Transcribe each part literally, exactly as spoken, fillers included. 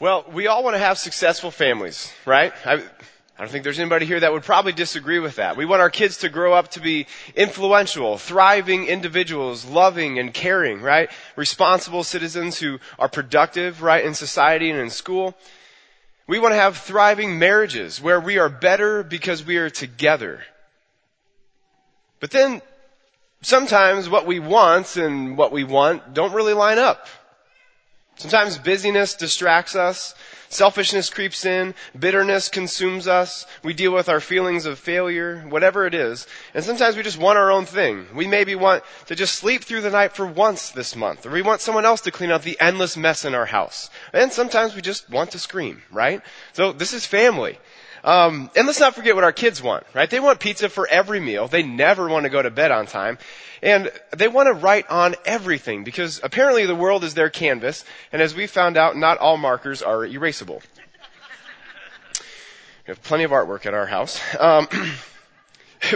Well, we all want to have successful families, right? I, I don't think there's anybody here that would probably disagree with that. We want our kids to grow up to be influential, thriving individuals, loving and caring, right? Responsible citizens who are productive, right, in society and in school. We want to have thriving marriages where we are better because we are together. But then sometimes what we want and what we want don't really line up. Sometimes busyness distracts us, selfishness creeps in, bitterness consumes us, we deal with our feelings of failure, whatever it is, and sometimes we just want our own thing. We maybe want to just sleep through the night for once this month, or we want someone else to clean up the endless mess in our house. And sometimes we just want to scream, right? So this is family. Um, and let's not forget what our kids want, right? They want pizza for every meal, they never want to go to bed on time. And they want to write on everything because apparently the world is their canvas. And as we found out, not all markers are erasable. We have plenty of artwork at our house. Um,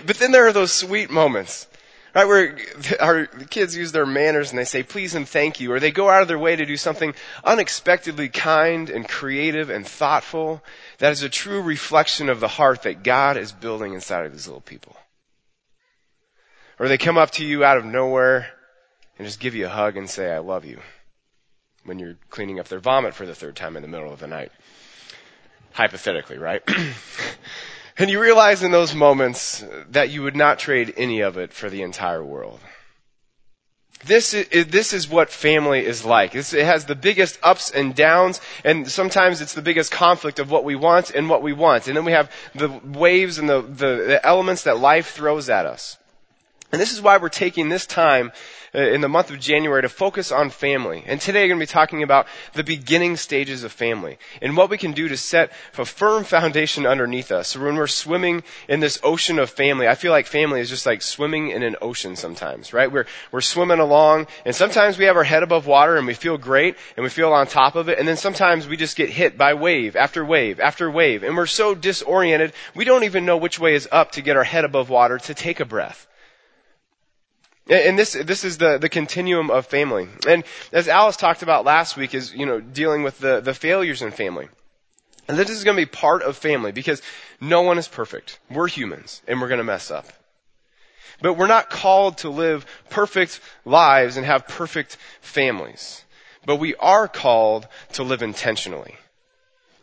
but then there are those sweet moments, right, where our kids use their manners and they say please and thank you. Or they go out of their way to do something unexpectedly kind and creative and thoughtful. That is a true reflection of the heart that God is building inside of these little people. Or they come up to you out of nowhere and just give you a hug and say, I love you, when you're cleaning up their vomit for the third time in the middle of the night. Hypothetically, right? And you realize in those moments that you would not trade any of it for the entire world. This is, this is what family is like. It has the biggest ups and downs, and sometimes it's the biggest conflict of what we want and what we want. And then we have the waves and the, the, the elements that life throws at us. And this is why we're taking this time in the month of January to focus on family. And today we're going to be talking about the beginning stages of family and what we can do to set a firm foundation underneath us. So when we're swimming in this ocean of family, I feel like family is just like swimming in an ocean sometimes, right? We're we're swimming along, and sometimes we have our head above water and we feel great and we feel on top of it. And then sometimes we just get hit by wave after wave after wave. And we're so disoriented, we don't even know which way is up to get our head above water to take a breath. And this this is the, the continuum of family. And as Alice talked about last week is, you know, dealing with the, the failures in family. And this is going to be part of family because no one is perfect. We're humans and we're going to mess up. But we're not called to live perfect lives and have perfect families. But we are called to live intentionally.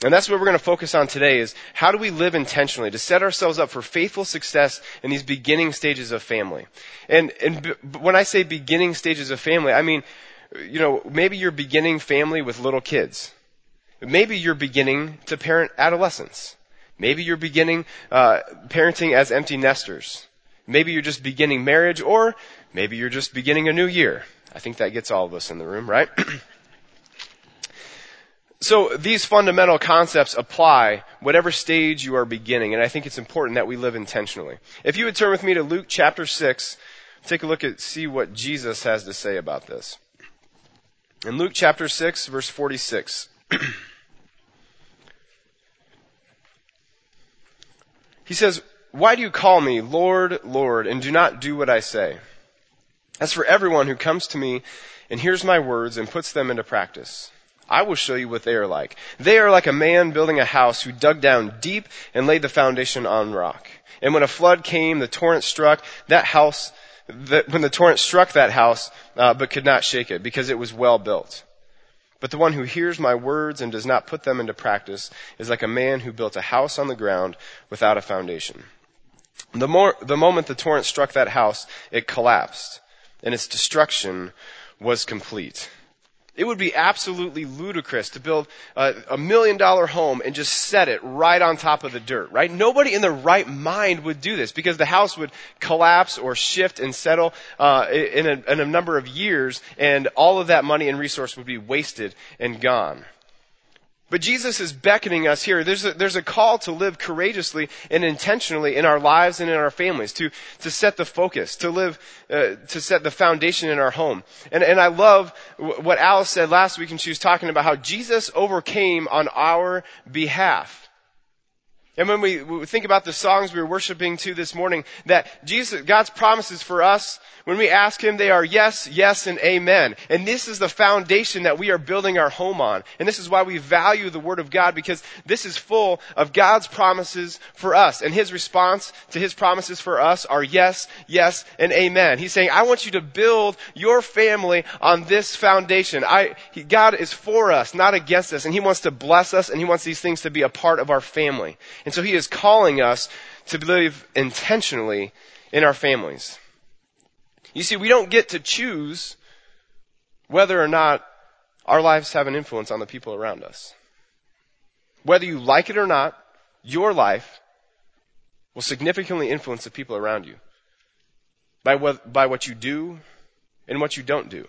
And that's what we're going to focus on today is how do we live intentionally to set ourselves up for faithful success in these beginning stages of family. And, and b- when I say beginning stages of family, I mean, you know, maybe you're beginning family with little kids. Maybe you're beginning to parent adolescents. Maybe you're beginning uh, parenting as empty nesters. Maybe you're just beginning marriage, or maybe you're just beginning a new year. I think that gets all of us in the room, right? So these fundamental concepts apply whatever stage you are beginning, and I think it's important that we live intentionally. If you would turn with me to Luke chapter six, take a look at, see what Jesus has to say about this. In Luke chapter six, verse forty-six, he says, "Why do you call me Lord, Lord, and do not do what I say? As for everyone who comes to me and hears my words and puts them into practice, I will show you what they are like. They are like a man building a house who dug down deep and laid the foundation on rock. And when a flood came, the torrent struck that house, the, when the torrent struck that house, uh, but could not shake it because it was well built. But the one who hears my words and does not put them into practice is like a man who built a house on the ground without a foundation. The more, the moment the torrent struck that house, it collapsed and its destruction was complete." It would be absolutely ludicrous to build a, a million dollar home and just set it right on top of the dirt, right? Nobody in their right mind would do this because the house would collapse or shift and settle uh, in, a, in a number of years, and all of that money and resource would be wasted and gone. But Jesus is beckoning us here. There's a, there's a call to live courageously and intentionally in our lives and in our families, to, to set the focus, to live, uh, to set the foundation in our home. And, and I love w- what Alice said last week, and she was talking about how Jesus overcame on our behalf. And when we think about the songs we were worshiping to this morning, that Jesus, God's promises for us, when we ask him, they are yes, yes, and amen. And this is the foundation that we are building our home on. And this is why we value the Word of God, because this is full of God's promises for us. And his response to his promises for us are yes, yes, and amen. He's saying, I want you to build your family on this foundation. I, he, God is for us, not against us. And he wants to bless us, and he wants these things to be a part of our family. And so he is calling us to live intentionally in our families. You see, we don't get to choose whether or not our lives have an influence on the people around us. Whether you like it or not, your life will significantly influence the people around you by what, by what you do and what you don't do.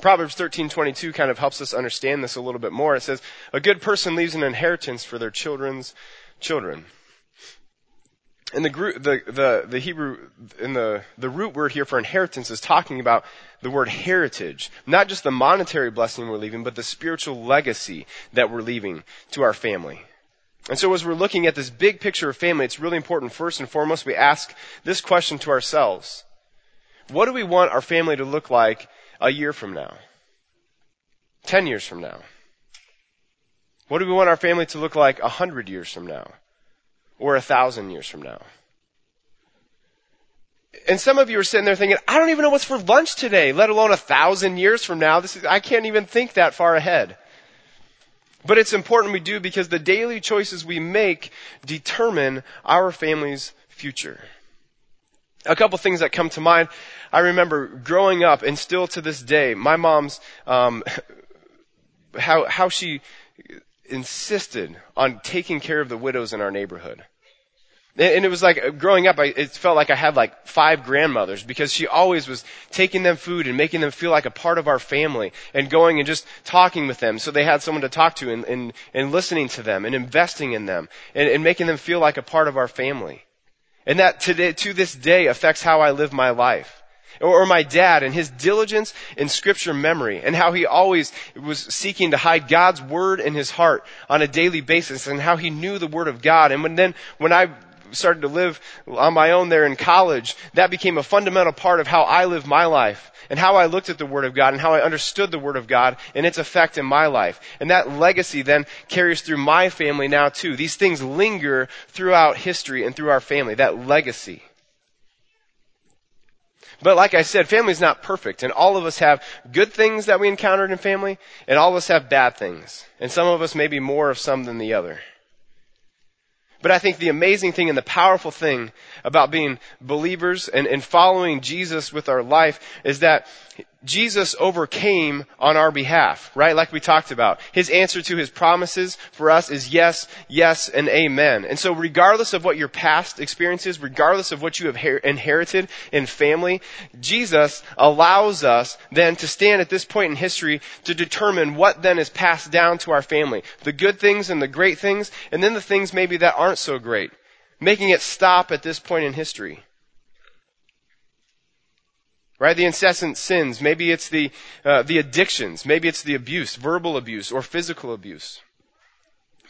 Proverbs thirteen twenty-two kind of helps us understand this a little bit more. It says, a good person leaves an inheritance for their children's children. And the, the, the, the Hebrew, and the, the root word here for inheritance is talking about the word heritage. Not just the monetary blessing we're leaving, but the spiritual legacy that we're leaving to our family. And so as we're looking at this big picture of family, it's really important first and foremost we ask this question to ourselves. What do we want our family to look like a year from now? Ten years from now? What do we want our family to look like a hundred years from now? Or a thousand years from now? And some of you are sitting there thinking, I don't even know what's for lunch today, let alone a thousand years from now. This is, I can't even think that far ahead. But it's important we do, because the daily choices we make determine our family's future. A couple things that come to mind. I remember growing up, and still to this day, my mom's, um, how, how she insisted on taking care of the widows in our neighborhood. And it was like, growing up, I, it felt like I had like five grandmothers, because she always was taking them food and making them feel like a part of our family, and going and just talking with them so they had someone to talk to, and, and, and listening to them and investing in them and, and making them feel like a part of our family. And that today, to this day, affects how I live my life. Or my dad and his diligence in scripture memory, and how he always was seeking to hide God's word in his heart on a daily basis, and how he knew the Word of God. And when then, when I started to live on my own there in college, that became a fundamental part of how I live my life, and how I looked at the Word of God, and how I understood the Word of God and its effect in my life. And that legacy then carries through my family now too. These things linger throughout history and through our family, that legacy. But like I said, family is not perfect, and all of us have good things that we encountered in family, and all of us have bad things. And some of us may be more of some than the other. But I think the amazing thing and the powerful thing about being believers and, and following Jesus with our life is that Jesus overcame on our behalf, right? Like we talked about. His answer to his promises for us is yes, yes, and amen. And so regardless of what your past experiences, regardless of what you have her- inherited in family, Jesus allows us then to stand at this point in history to determine what then is passed down to our family. The good things and the great things, and then the things maybe that aren't so great. Making it stop at this point in history. Right, the incessant sins, maybe it's the uh, the addictions, maybe it's the abuse, verbal abuse or physical abuse.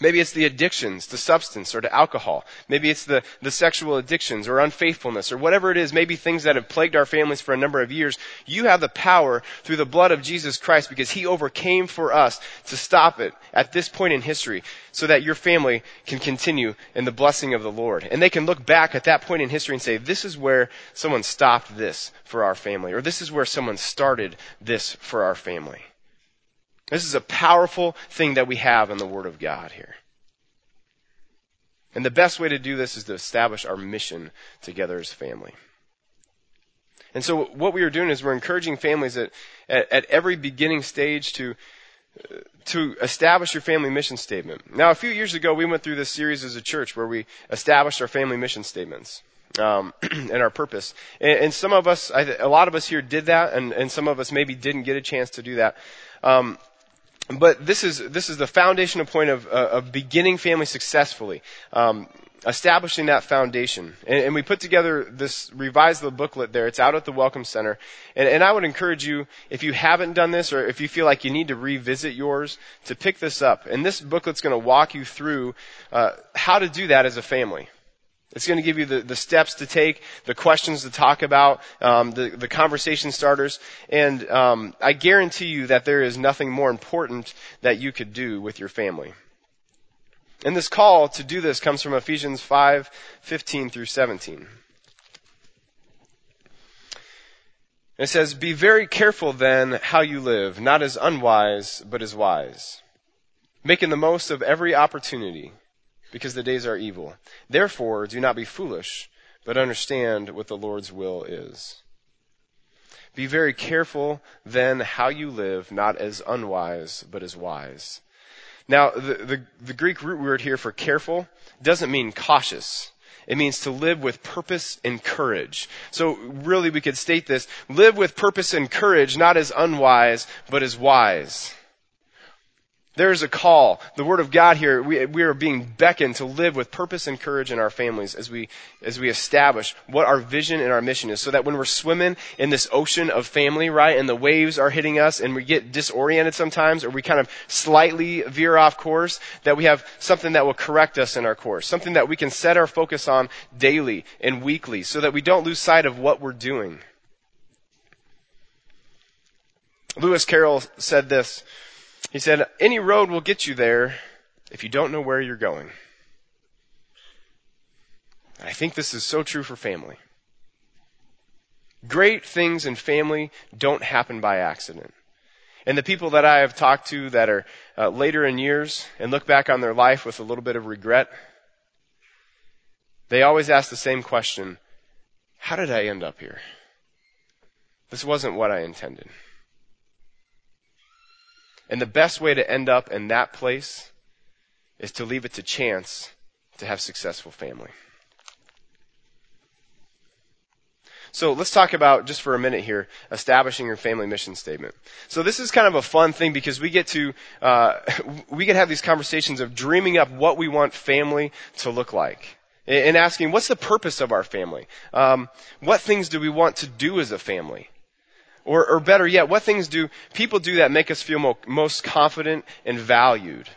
Maybe it's the addictions to substance or to alcohol. Maybe it's the, the sexual addictions or unfaithfulness or whatever it is, maybe things that have plagued our families for a number of years. You have the power through the blood of Jesus Christ, because he overcame for us, to stop it at this point in history, so that your family can continue in the blessing of the Lord. And they can look back at that point in history and say, this is where someone stopped this for our family, or this is where someone started this for our family. This is a powerful thing that we have in the Word of God here. And the best way to do this is to establish our mission together as family. And so what we are doing is we're encouraging families at, at, at every beginning stage to, to establish your family mission statement. Now, a few years ago, we went through this series as a church where we established our family mission statements. Um, and our purpose. And, and some of us, I, a lot of us here did that, and, and some of us maybe didn't get a chance to do that. Um, but this is this is the foundational point of, uh, of beginning family successfully. Um, establishing that foundation. And, and we put together this revised little booklet there. It's out at the Welcome Center. And, and I would encourage you, if you haven't done this or if you feel like you need to revisit yours, to pick this up. And this booklet's going to walk you through uh, how to do that as a family. It's going to give you the, the steps to take, the questions to talk about, um, the, the conversation starters. And um, I guarantee you that there is nothing more important that you could do with your family. And this call to do this comes from Ephesians five fifteen through seventeen. It says, "Be very careful then how you live, not as unwise, but as wise, making the most of every opportunity, because the days are evil. Therefore, do not be foolish, but understand what the Lord's will is. Be very careful then how you live, not as unwise, but as wise." Now, the, the, the Greek root word here for careful doesn't mean cautious. It means to live with purpose and courage. So really, we could state this: live with purpose and courage, not as unwise, but as wise. There is a call. The Word of God here, we, we are being beckoned to live with purpose and courage in our families as we as we establish what our vision and our mission is, so that when we're swimming in this ocean of family, right, and the waves are hitting us and we get disoriented sometimes, or we kind of slightly veer off course, that we have something that will correct us in our course, something that we can set our focus on daily and weekly so that we don't lose sight of what we're doing. Lewis Carroll said this. He said, "Any road will get you there if you don't know where you're going." And I think this is so true for family. Great things in family don't happen by accident. And the people that I have talked to that are uh, later in years and look back on their life with a little bit of regret, they always ask the same question: how did I end up here? This wasn't what I intended. And the best way to end up in that place is to leave it to chance to have successful family. So let's talk about, just for a minute here, establishing your family mission statement. So this is kind of a fun thing because we get to, uh, we can have these conversations of dreaming up what we want family to look like. And asking, what's the purpose of our family? Um, what things do we want to do as a family? Or, or better yet, what things do people do that make us feel mo- most confident and valued,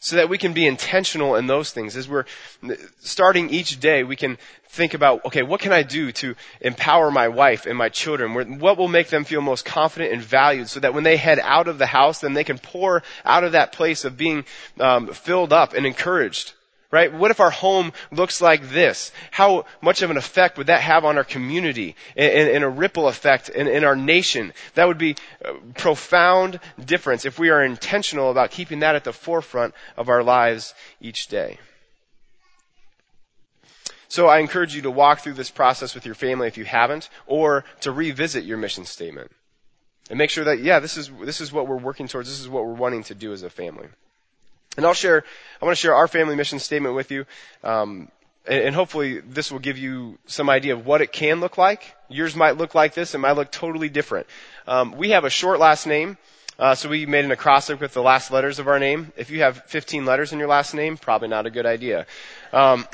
so that we can be intentional in those things? As we're starting each day, we can think about, okay, what can I do to empower my wife and my children? What will make them feel most confident and valued, so that when they head out of the house, then they can pour out of that place of being um, filled up and encouraged, right? What if our home looks like this? How much of an effect would that have on our community and, and, and a ripple effect in, in our nation? That would be a profound difference if we are intentional about keeping that at the forefront of our lives each day. So I encourage you to walk through this process with your family if you haven't, or to revisit your mission statement and make sure that, yeah, this is, this is what we're working towards. This is what we're wanting to do as a family. And I'll share, I want to share our family mission statement with you. Um, and, and hopefully this will give you some idea of what it can look like. Yours might look like this. It might look totally different. Um, we have a short last name. Uh, so we made an acrostic with the last letters of our name. If you have fifteen letters in your last name, probably not a good idea. Um,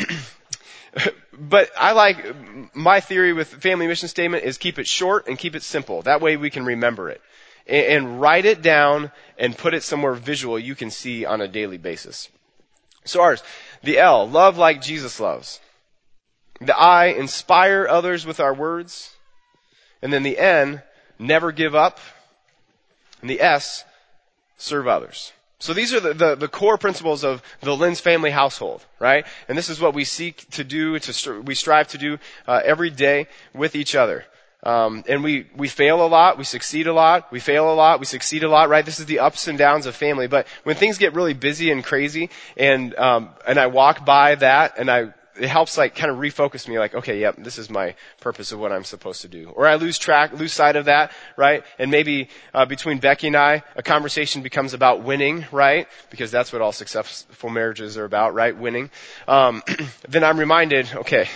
But I like, my theory with family mission statement is keep it short and keep it simple. That way we can remember it. And write it down and put it somewhere visual you can see on a daily basis. So ours, the L, love like Jesus loves. The I, inspire others with our words. And then the N, never give up. And the S, serve others. So these are the, the, the core principles of the Linz family household, right? And this is what we seek to do, to we strive to do uh, every day with each other. Um, and we, we fail a lot, we succeed a lot, we fail a lot, we succeed a lot, right? This is the ups and downs of family. But when things get really busy and crazy, and, um, and I walk by that, and I, it helps like kind of refocus me, like, okay, yep, this is my purpose of what I'm supposed to do. Or I lose track, lose sight of that, right? And maybe, uh, between Becky and I, a conversation becomes about winning, right? Because that's what all successful marriages are about, right? Winning. Um, then I'm reminded, okay,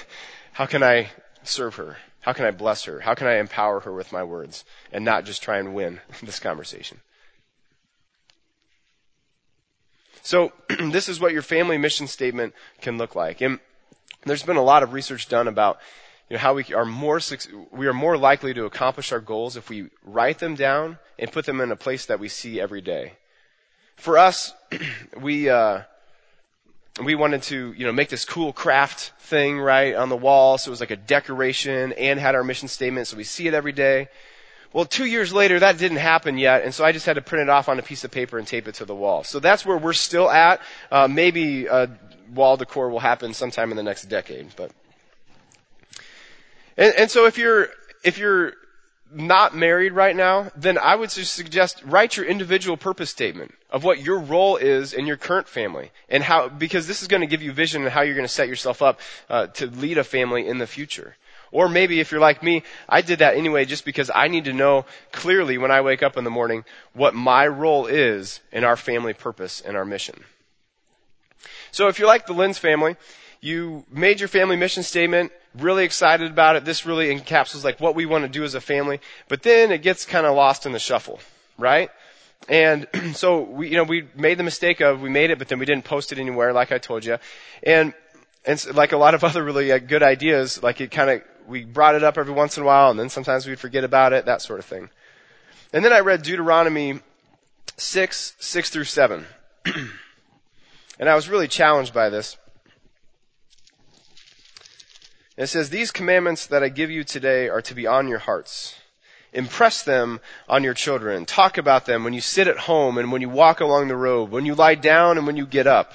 how can I serve her? How can I bless her? How can I empower her with my words and not just try and win this conversation? So this is what your family mission statement can look like. And And there's been a lot of research done about, you know, how we are more we are more likely to accomplish our goals if we write them down and put them in a place that we see every day. For us, we uh, we wanted to, you know, make this cool craft thing right on the wall, so it was like a decoration and had our mission statement, so we see it every day. Well, two years later, that didn't happen yet, and so I just had to print it off on a piece of paper and tape it to the wall. So that's where we're still at. Uh, maybe uh, wall decor will happen sometime in the next decade, but. And, and so if you're, if you're not married right now, then I would suggest write your individual purpose statement of what your role is in your current family and how, because this is going to give you vision and how you're going to set yourself up uh, to lead a family in the future. Or maybe if you're like me, I did that anyway just because I need to know clearly when I wake up in the morning what my role is in our family purpose and our mission. So if you're like the Linz family, you made your family mission statement, really excited about it. This really encapsulates like what we want to do as a family, but then it gets kind of lost in the shuffle, right? And so we, you know, we made the mistake of, we made it, but then we didn't post it anywhere, like I told you. And, and so, like a lot of other really uh, good ideas, like it kind of, we brought it up every once in a while, and then sometimes we'd forget about it, that sort of thing. And then I read Deuteronomy six, six through seven. And I was really challenged by this. It says, "These commandments that I give you today are to be on your hearts. Impress them on your children. Talk about them when you sit at home and when you walk along the road, when you lie down and when you get up."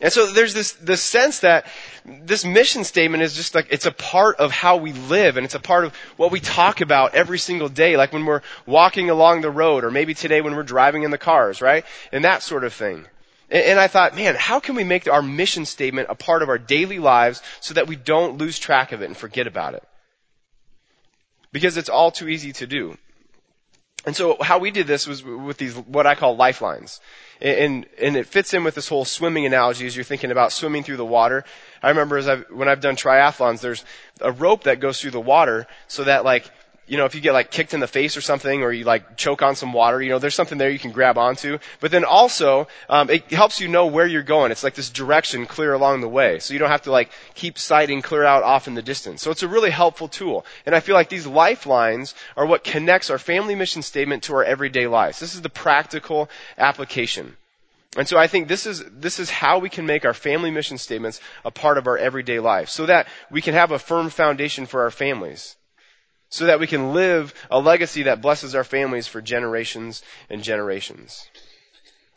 And so there's this, this sense that this mission statement is just like, it's a part of how we live and it's a part of what we talk about every single day, like when we're walking along the road or maybe today when we're driving in the cars, right? And that sort of thing. And I thought, man, how can we make our mission statement a part of our daily lives so that we don't lose track of it and forget about it? Because it's all too easy to do. And so how we did this was with these, what I call lifelines. And, and it fits in with this whole swimming analogy as you're thinking about swimming through the water. I remember as I've, when I've done triathlons, there's a rope that goes through the water so that like, you know, if you get like kicked in the face or something, or you like choke on some water, you know, there's something there you can grab onto. But then also, um, it helps you know where you're going. It's like this direction clear along the way. So you don't have to like keep sighting clear out off in the distance. So it's a really helpful tool. And I feel like these lifelines are what connects our family mission statement to our everyday lives. This is the practical application. And so I think this is, this is how we can make our family mission statements a part of our everyday life so that we can have a firm foundation for our families, so that we can live a legacy that blesses our families for generations and generations.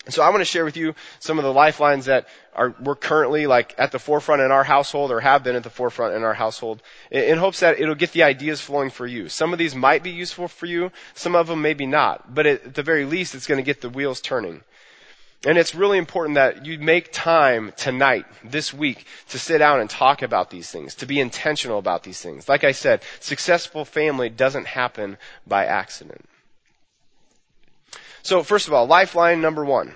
And so I want to share with you some of the lifelines that are, we're currently like at the forefront in our household or have been at the forefront in our household in, in hopes that it'll get the ideas flowing for you. Some of these might be useful for you. Some of them maybe not, but at the very least, it's going to get the wheels turning. And it's really important that you make time tonight, this week, to sit down and talk about these things, to be intentional about these things. Like I said, successful family doesn't happen by accident. So first of all, lifeline number one.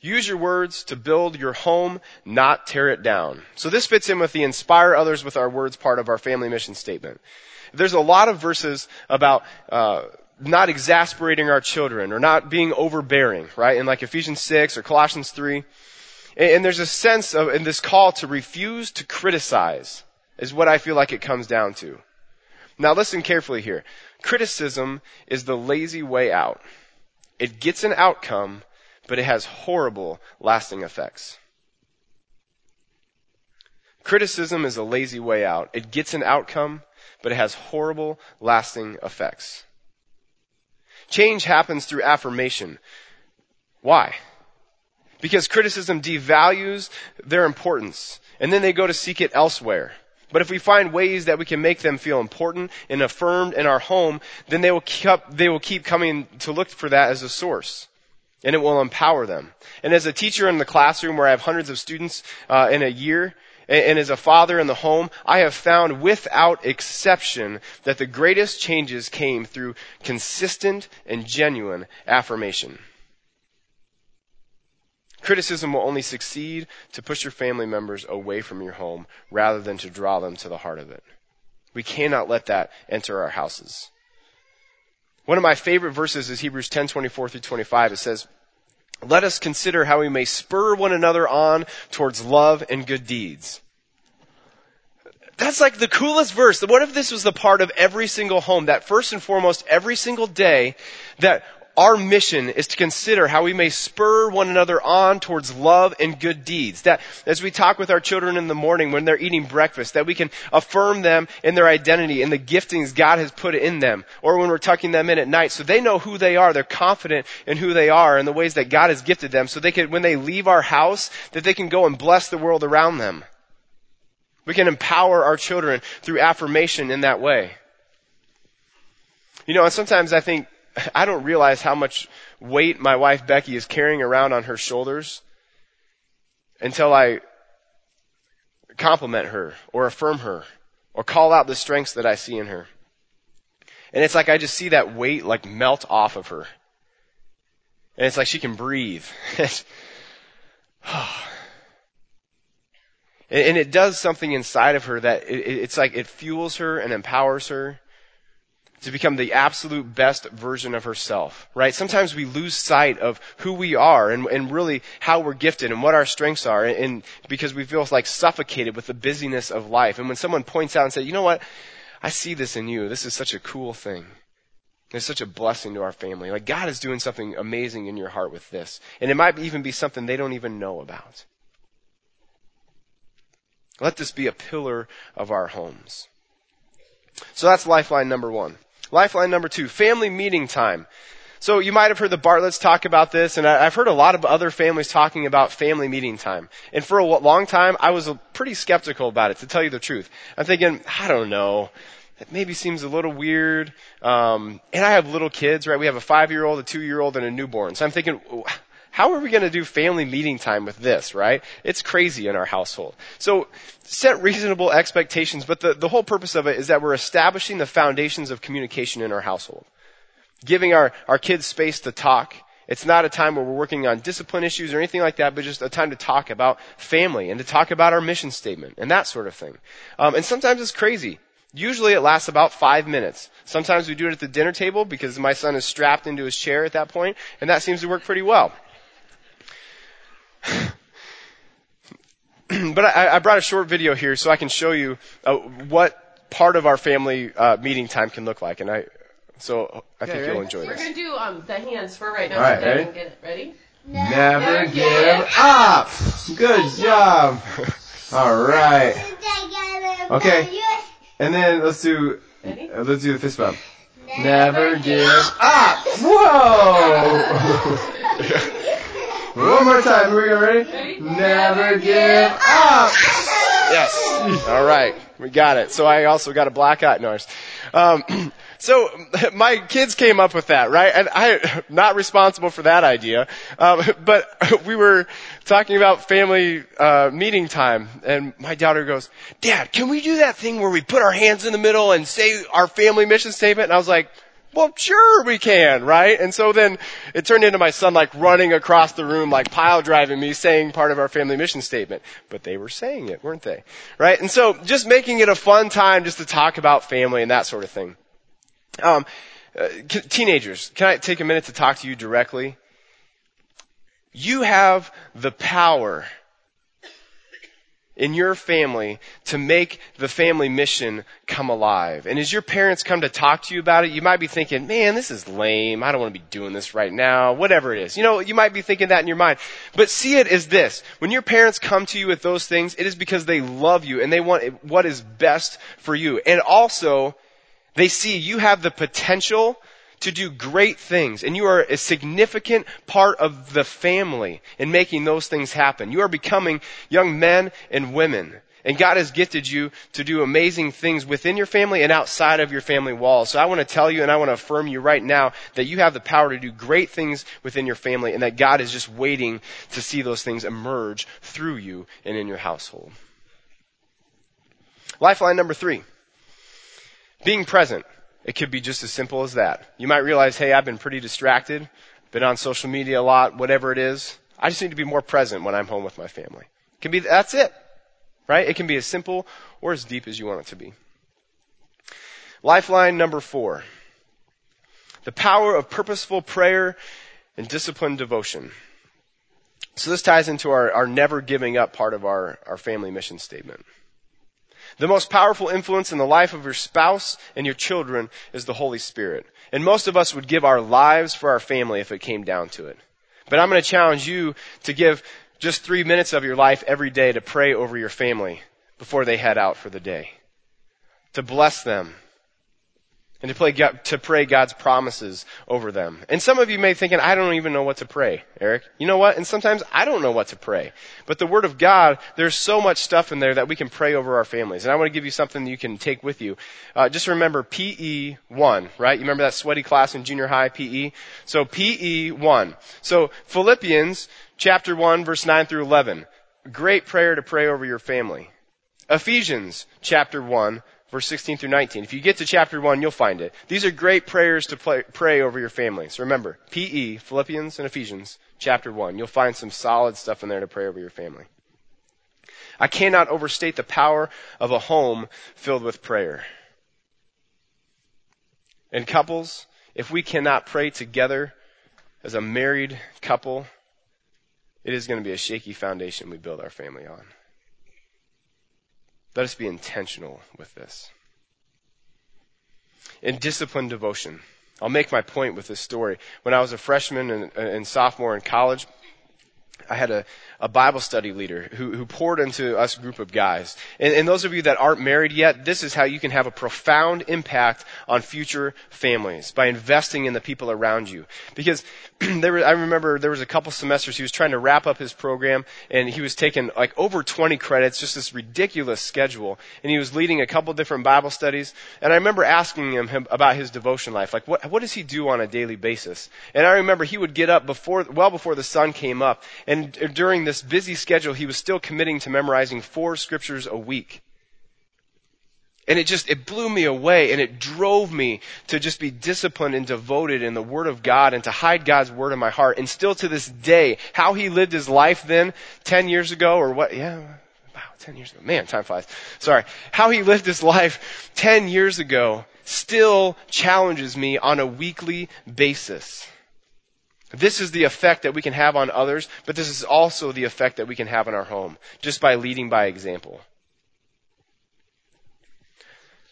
Use your words to build your home, not tear it down. So this fits in with the inspire others with our words part of our family mission statement. There's a lot of verses about uh not exasperating our children or not being overbearing, right? In like Ephesians six or Colossians three. And there's a sense of, in this call to refuse to criticize is what I feel like it comes down to. Now listen carefully here. Criticism is the lazy way out. It gets an outcome, but it has horrible lasting effects. Criticism is a lazy way out. It gets an outcome, but it has horrible lasting effects. Change happens through affirmation. Why? Because criticism devalues their importance, and then they go to seek it elsewhere. But if we find ways that we can make them feel important and affirmed in our home, then they will keep, they will keep coming to look for that as a source, and it will empower them. And as a teacher in the classroom where I have hundreds of students uh, in a year, and as a father in the home, I have found without exception that the greatest changes came through consistent and genuine affirmation. Criticism will only succeed to push your family members away from your home rather than to draw them to the heart of it. We cannot let that enter our houses. One of my favorite verses is Hebrews ten, twenty-four through twenty-five. It says, "Let us consider how we may spur one another on towards love and good deeds." That's like the coolest verse. What if this was the part of every single home, that first and foremost, every single day, that our mission is to consider how we may spur one another on towards love and good deeds. That as we talk with our children in the morning when they're eating breakfast, that we can affirm them in their identity and the giftings God has put in them. Or when we're tucking them in at night so they know who they are. They're confident in who they are and the ways that God has gifted them. So they can, when they leave our house, that they can go and bless the world around them. We can empower our children through affirmation in that way. You know, and sometimes I think, I don't realize how much weight my wife Becky is carrying around on her shoulders until I compliment her or affirm her or call out the strengths that I see in her. And it's like I just see that weight like melt off of her. And it's like she can breathe. And it does something inside of her that it's like it fuels her and empowers her to become the absolute best version of herself, right? Sometimes we lose sight of who we are and, and really how we're gifted and what our strengths are, and, and because we feel like suffocated with the busyness of life. And when someone points out and says, you know what, I see this in you. This is such a cool thing. It's such a blessing to our family. Like God is doing something amazing in your heart with this. And it might even be something they don't even know about. Let this be a pillar of our homes. So that's lifeline number one. Lifeline number two, family meeting time. So you might have heard the Bartletts talk about this, and I've heard a lot of other families talking about family meeting time. And for a long time, I was pretty skeptical about it, to tell you the truth. I'm thinking, I don't know, it maybe seems a little weird. Um, and I have little kids, right? We have a five-year-old, a two-year-old, and a newborn. So I'm thinking, how are we going to do family meeting time with this, right? It's crazy in our household. So set reasonable expectations, but the, the whole purpose of it is that we're establishing the foundations of communication in our household, giving our, our kids space to talk. It's not a time where we're working on discipline issues or anything like that, but just a time to talk about family and to talk about our mission statement and that sort of thing. Um, and sometimes it's crazy. Usually it lasts about five minutes. Sometimes we do it at the dinner table because my son is strapped into his chair at that point, and that seems to work pretty well. But I, I brought a short video here so I can show you uh, what part of our family uh, meeting time can look like. And I, so I okay, think ready? You'll enjoy We're this. We're going to do um, the hands for right now. All right, so ready? Get it. Ready? Never, Never give, give up. up. Good job. All right. Okay. And then let's do, uh, let's do the fist bump. Never, Never give up. up. Whoa. One more time. Are we ready? ready? Never give up. Yes. All right. We got it. So I also got a black eye noise. Um, so my kids came up with that, right? And I'm not responsible for that idea. Um, but we were talking about family uh, meeting time. And my daughter goes, Dad, can we do that thing where we put our hands in the middle and say our family mission statement? And I was like, well, sure we can, right? And so then it turned into my son like running across the room, like pile driving me, saying part of our family mission statement. But they were saying it, weren't they? Right? And so just making it a fun time just to talk about family and that sort of thing. Um, uh, c- teenagers, can I take a minute to talk to you directly? You have the power in your family to make the family mission come alive. And as your parents come to talk to you about it, you might be thinking, man, this is lame. I don't want to be doing this right now, whatever it is. You know, you might be thinking that in your mind. But see it as this. When your parents come to you with those things, it is because they love you and they want what is best for you. And also, they see you have the potential to do great things. And you are a significant part of the family in making those things happen. You are becoming young men and women. And God has gifted you to do amazing things within your family and outside of your family walls. So I want to tell you and I want to affirm you right now that you have the power to do great things within your family and that God is just waiting to see those things emerge through you and in your household. Lifeline number three, being present. It could be just as simple as that. You might realize, hey, I've been pretty distracted, been on social media a lot, whatever it is. I just need to be more present when I'm home with my family. It can be, that's it, right? It can be as simple or as deep as you want it to be. Lifeline number four, the power of purposeful prayer and disciplined devotion. So this ties into our, our never giving up part of our, our family mission statement. The most powerful influence in the life of your spouse and your children is the Holy Spirit. And most of us would give our lives for our family if it came down to it. But I'm going to challenge you to give just three minutes of your life every day to pray over your family before they head out for the day, to bless them, and to, play God, to pray God's promises over them. And some of you may be thinking, I don't even know what to pray, Eric. You know what? And sometimes I don't know what to pray. But the Word of God, there's so much stuff in there that we can pray over our families. And I want to give you something that you can take with you. Uh, just remember P E one, right? You remember that sweaty class in junior high, P E? So P E one. So Philippians chapter one, verse nine through eleven. Great prayer to pray over your family. Ephesians chapter one, verse sixteen through nineteen. If you get to chapter one, you'll find it. These are great prayers to play, pray over your families. Remember, P E, Philippians and Ephesians, chapter one. You'll find some solid stuff in there to pray over your family. I cannot overstate the power of a home filled with prayer. And couples, if we cannot pray together as a married couple, it is going to be a shaky foundation we build our family on. Let us be intentional with this. In disciplined devotion, I'll make my point with this story. When I was a freshman and, and sophomore in college, I had a, a Bible study leader who, who poured into us group of guys. And, and those of you that aren't married yet, this is how you can have a profound impact on future families, by investing in the people around you. Because there were, I remember there was a couple semesters he was trying to wrap up his program, and he was taking like over twenty credits, just this ridiculous schedule. And he was leading a couple different Bible studies. And I remember asking him, him about his devotion life, like what what does he do on a daily basis? And I remember he would get up before, well before the sun came up. And during this busy schedule, he was still committing to memorizing four scriptures a week. And it just, it blew me away, and it drove me to just be disciplined and devoted in the Word of God and to hide God's Word in my heart. And still to this day, how he lived his life then, ten years ago or what, yeah, wow, ten years ago. Man, time flies. Sorry. How he lived his life ten years ago still challenges me on a weekly basis. This is the effect that we can have on others, but this is also the effect that we can have in our home, just by leading by example.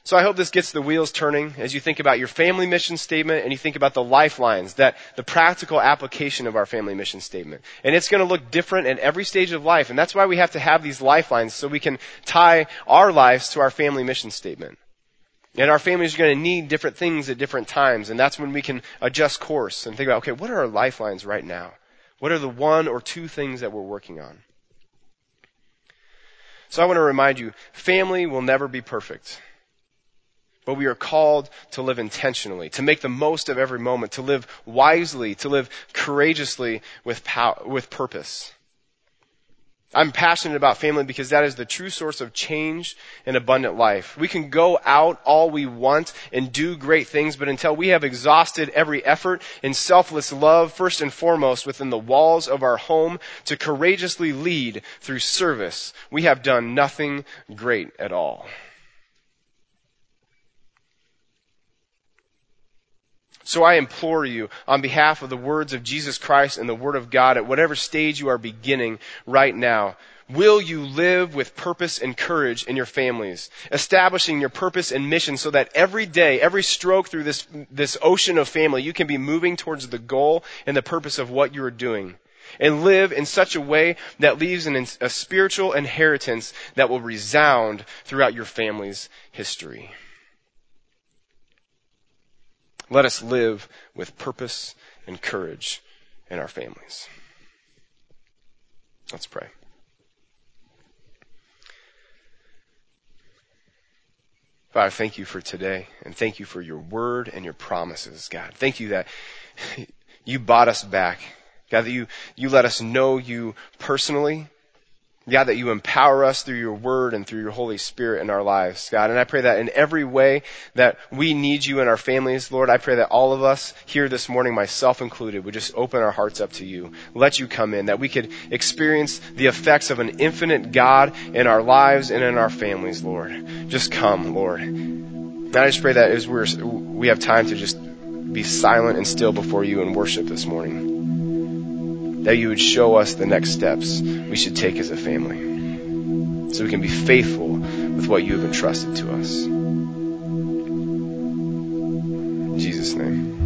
So I hope this gets the wheels turning as you think about your family mission statement and you think about the lifelines, that the practical application of our family mission statement. And it's going to look different at every stage of life, and that's why we have to have these lifelines, so we can tie our lives to our family mission statement. And our families are going to need different things at different times. And that's when we can adjust course and think about, okay, what are our lifelines right now? What are the one or two things that we're working on? So I want to remind you, family will never be perfect. But we are called to live intentionally, to make the most of every moment, to live wisely, to live courageously with power, with purpose. I'm passionate about family because that is the true source of change and abundant life. We can go out all we want and do great things, but until we have exhausted every effort in selfless love, first and foremost within the walls of our home, to courageously lead through service, we have done nothing great at all. So I implore you, on behalf of the words of Jesus Christ and the Word of God, at whatever stage you are beginning right now, will you live with purpose and courage in your families, establishing your purpose and mission so that every day, every stroke through this, this ocean of family, you can be moving towards the goal and the purpose of what you are doing, and live in such a way that leaves an, a spiritual inheritance that will resound throughout your family's history. Let us live with purpose and courage in our families. Let's pray. Father, thank you for today, and thank you for your word and your promises, God. Thank you that you bought us back. God, that you, you let us know you personally. God, that you empower us through your word and through your Holy Spirit in our lives, God. And I pray that in every way that we need you in our families, Lord, I pray that all of us here this morning, myself included, would just open our hearts up to you, let you come in, that we could experience the effects of an infinite God in our lives and in our families, Lord. Just come, Lord. And I just pray that as we're, we have time to just be silent and still before you and worship this morning, that you would show us the next steps we should take as a family, so we can be faithful with what you have entrusted to us. In Jesus' name.